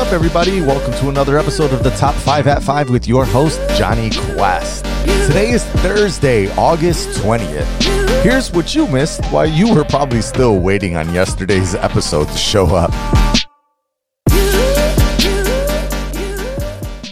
up, everybody? Welcome to another episode of the Top 5 at 5 with your host, Johnny Quest. Today is Thursday, August 20th. Here's what you missed while you were probably still waiting on yesterday's episode to show up.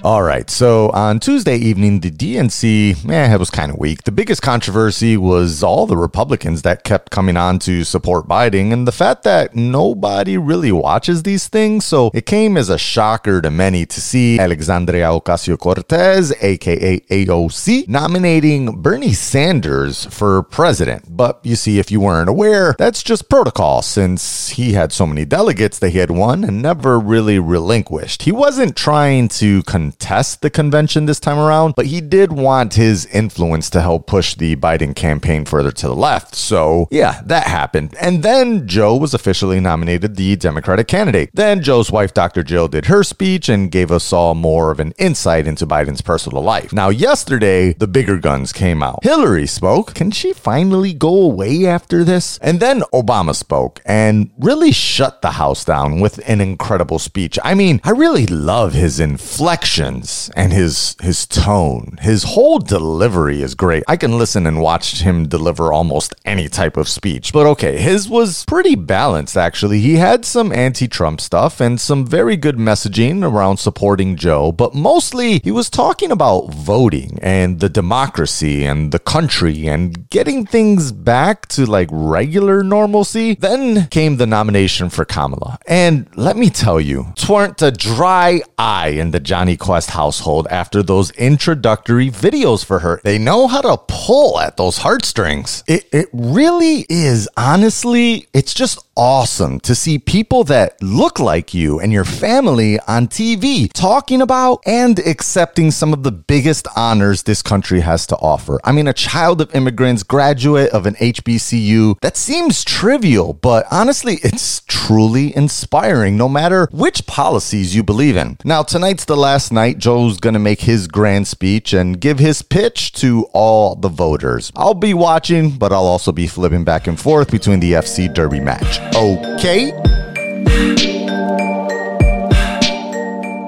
All right, so on Tuesday evening, the DNC, it was kind of weak. The biggest controversy was all the Republicans that kept coming on to support Biden and the fact that nobody really watches these things. So it came as a shocker to many to see Alexandria Ocasio-Cortez, aka AOC, nominating Bernie Sanders for president. But you see, if you weren't aware, that's just protocol since he had so many delegates that he had won and never really relinquished. He wasn't trying to contest the convention this time around, but he did want his influence to help push the Biden campaign further to the left. So yeah, that happened. And then Joe was officially nominated the Democratic candidate. Then Joe's wife, Dr. Jill, did her speech and gave us all more of an insight into Biden's personal life. Now, yesterday, the bigger guns came out. Hillary spoke. Can she finally go away after this? And then Obama spoke and really shut the house down with an incredible speech. I mean, I really love his inflection and his tone. His whole delivery is great. I can listen and watch him deliver almost any type of speech. But okay, his was pretty balanced, actually. He had some anti-Trump stuff and some very good messaging around supporting Joe, but mostly he was talking about voting and the democracy and the country and getting things back to like regular normalcy. Then came the nomination for Kamala. And let me tell you, 'twarn't a dry eye in the Johnny Quest household after those introductory videos for her. They know how to pull at those heartstrings. It really is, honestly, it's just awesome to see people that look like you and your family on TV talking about and accepting some of the biggest honors this country has to offer. I mean, a child of immigrants, graduate of an HBCU, that seems trivial, but honestly, it's truly inspiring no matter which policies you believe in. Now, tonight's the last night. Joe's going to make his grand speech and give his pitch to all the voters. I'll be watching, but I'll also be flipping back and forth between the FC Derby match. Okay.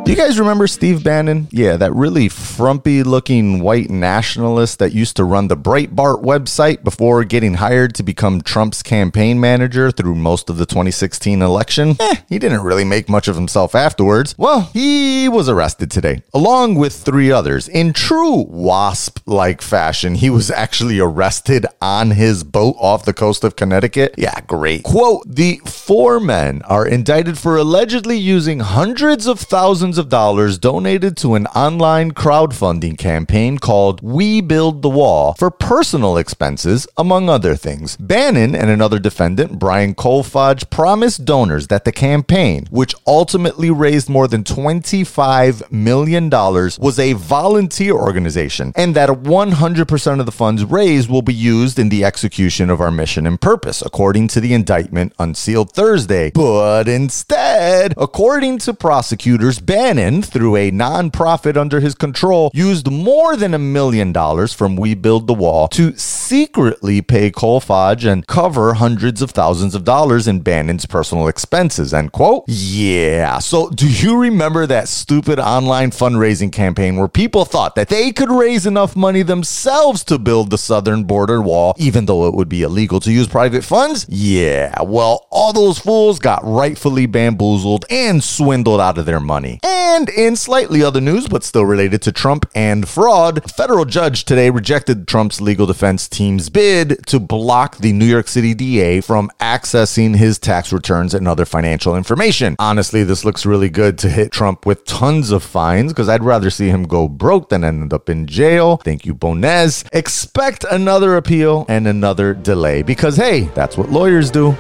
Do you guys remember Steve Bannon? Yeah, that really frumpy looking white nationalist that used to run the Breitbart website before getting hired to become Trump's campaign manager through most of the 2016 election. He didn't really make much of himself afterwards. Well, he was arrested today, along with three others. In true WASP-like fashion, he was actually arrested on his boat off the coast of Connecticut. Yeah, great. Quote, the four men are indicted for allegedly using hundreds of thousands of dollars donated to an online crowdfunding campaign called We Build the Wall for personal expenses, among other things. Bannon and another defendant, Brian Kolfage, promised donors that the campaign, which ultimately raised more than $25 million, was a volunteer organization and that 100% of the funds raised will be used in the execution of our mission and purpose, according to the indictment unsealed Thursday. But instead, according to prosecutors, Bannon, through a nonprofit under his control, used more than $1 million from We Build the Wall to secretly pay Kolfage and cover hundreds of thousands of dollars in Bannon's personal expenses, end quote. Yeah, so do you remember that stupid online fundraising campaign where people thought that they could raise enough money themselves to build the southern border wall, even though it would be illegal to use private funds? Yeah, well, all those fools got rightfully bamboozled and swindled out of their money. And in slightly other news, but still related to Trump and fraud, a federal judge today rejected Trump's legal defense team's bid to block the New York City DA from accessing his tax returns and other financial information. Honestly, this looks really good to hit Trump with tons of fines because I'd rather see him go broke than end up in jail. Thank you, Bones. Expect another appeal and another delay because, hey, that's what lawyers do.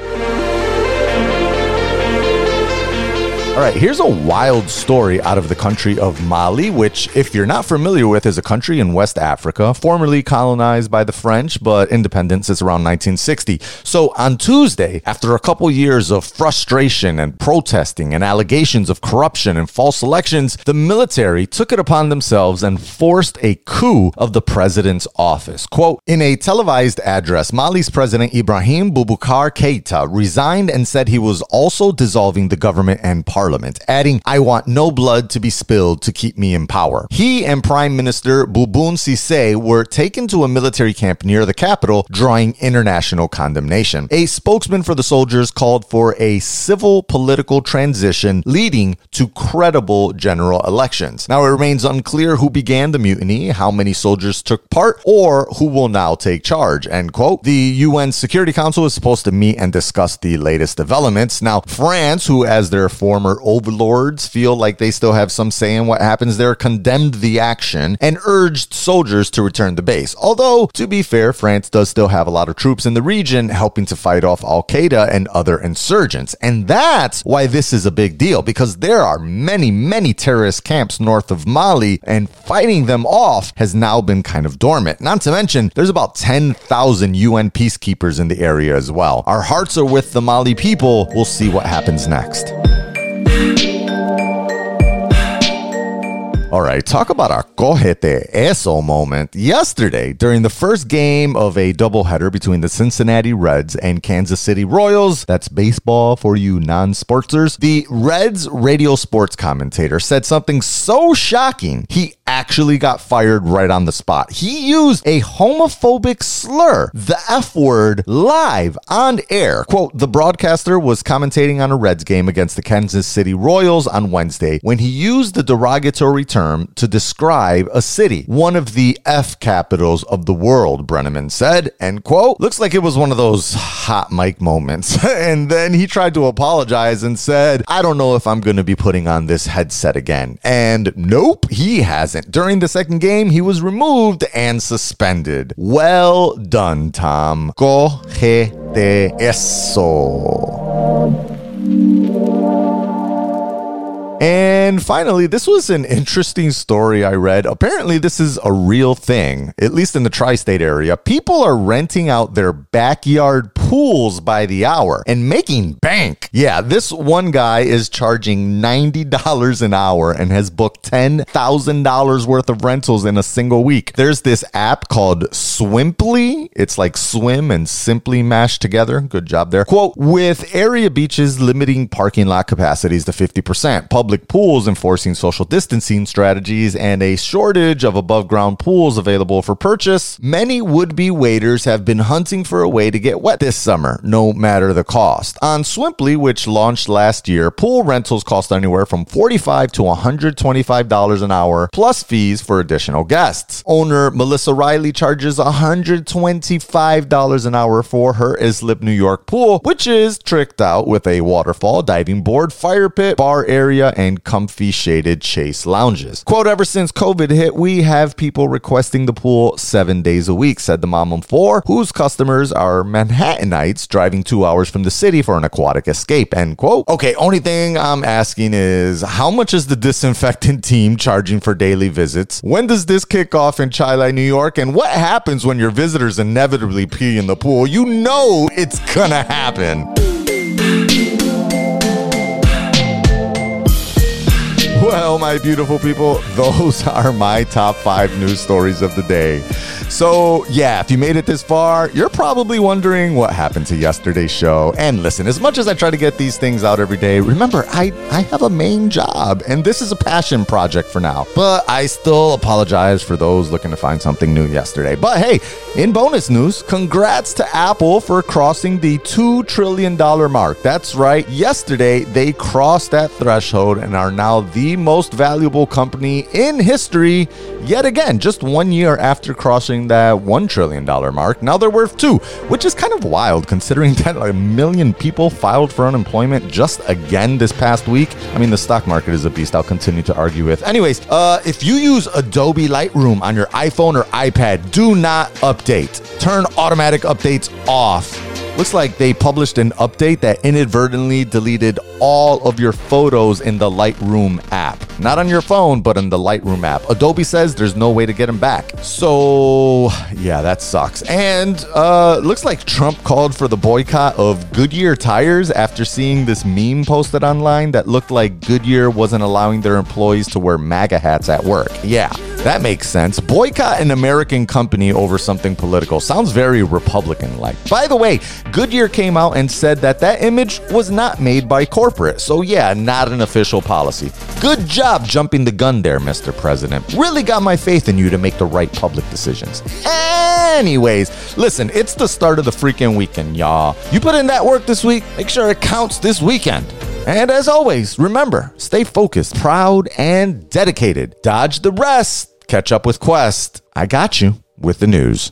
All right, here's a wild story out of the country of Mali, which, if you're not familiar with, is a country in West Africa, formerly colonized by the French, but independence is around 1960. So on Tuesday, after a couple years of frustration and protesting and allegations of corruption and false elections, the military took it upon themselves and forced a coup of the president's office. Quote, in a televised address, Mali's president Ibrahim Boubacar Keita resigned and said he was also dissolving the government and parliament. parliament, adding, "I want no blood to be spilled to keep me in power." He and Prime Minister Bouboune Cissé were taken to a military camp near the capital, drawing international condemnation. A spokesman for the soldiers called for a civil political transition leading to credible general elections. Now, it remains unclear who began the mutiny, how many soldiers took part, or who will now take charge, end quote. The UN Security Council is supposed to meet and discuss the latest developments. Now, France, who as their former overlords feel like they still have some say in what happens there, condemned the action and urged soldiers to return to base. Although, to be fair, France does still have a lot of troops in the region helping to fight off al-Qaeda and other insurgents. And that's why this is a big deal, because there are many, many terrorist camps north of Mali, and fighting them off has now been kind of dormant. Not to mention, there's about 10,000 UN peacekeepers in the area as well. Our hearts are with the Mali people. We'll see what happens next. All right, talk about our cógete eso moment. Yesterday, during the first game of a doubleheader between the Cincinnati Reds and Kansas City Royals, that's baseball for you non-sportsers, the Reds radio sports commentator said something so shocking, he actually got fired right on the spot. He used a homophobic slur, the F word, live on air. Quote, "The broadcaster was commentating on a Reds game against the Kansas City Royals on Wednesday when he used the derogatory term to describe a city, one of the F capitals of the world," Brenneman said, end quote. Looks like it was one of those hot mic moments. And then he tried to apologize and said, "I don't know if I'm going to be putting on this headset again." And nope, he hasn't. During the second game, he was removed and suspended. Well done, Tom. Cógete eso. And finally, this was an interesting story I read. Apparently, this is a real thing, at least in the tri-state area. People are renting out their backyard pools by the hour and making bank. Yeah, this one guy is charging $90 an hour and has booked $10,000 worth of rentals in a single week. There's this app called Swimply. It's like swim and simply mashed together. Good job there. Quote, "With area beaches limiting parking lot capacities to 50%, public pools enforcing social distancing strategies, and a shortage of above-ground pools available for purchase, many would-be waiters have been hunting for a way to get wet this summer, no matter the cost. On Swimply, which launched last year, pool rentals cost anywhere from $45 to $125 an hour, plus fees for additional guests. Owner Melissa Riley charges $125 an hour for her Islip, New York pool, which is tricked out with a waterfall, diving board, fire pit, bar area, and comfy shaded chase lounges. Quote, "Ever since COVID hit, we have people requesting the pool 7 days a week," said the mom of four, whose customers are Manhattanites driving 2 hours from the city for an aquatic escape, end quote. Okay, only thing I'm asking is, how much is the disinfectant team charging for daily visits? When does this kick off in Chi-Lai, New York? And what happens when your visitors inevitably pee in the pool? You know it's gonna happen. Well, my beautiful people, those are my top 5 news stories of the day. So, yeah, if you made it this far, you're probably wondering what happened to yesterday's show. And listen, as much as I try to get these things out every day, remember, I have a main job, and this is a passion project for now. But I still apologize for those looking to find something new yesterday. But hey, in bonus news, congrats to Apple for crossing the $2 trillion mark. That's right. Yesterday, they crossed that threshold and are now the most valuable company in history, yet again, just 1 year after crossing that $1 trillion mark. Now they're worth $2, which is kind of wild considering that a million people filed for unemployment just again this past week. I mean, the stock market is a beast I'll continue to argue with. Anyways, if you use Adobe Lightroom on your iPhone or iPad, do not update. Turn automatic updates off. Looks like they published an update that inadvertently deleted all of your photos in the Lightroom app. Not on your phone, but in the Lightroom app. Adobe says there's no way to get them back. So, yeah, that sucks. And looks like Trump called for the boycott of Goodyear tires after seeing this meme posted online that looked like Goodyear wasn't allowing their employees to wear MAGA hats at work. Yeah, That makes sense. Boycott an American company over something political. Sounds very Republican-like. By the way, Goodyear came out and said that image was not made by corporate. So yeah, not an official policy. Good job jumping the gun there, Mr. President. Really got my faith in you to make the right public decisions. Anyways, listen, it's the start of the freaking weekend, y'all. You put in that work this week, make sure it counts this weekend. And as always, remember, stay focused, proud, and dedicated. Dodge the rest. Catch up with Quest. I got you with the news.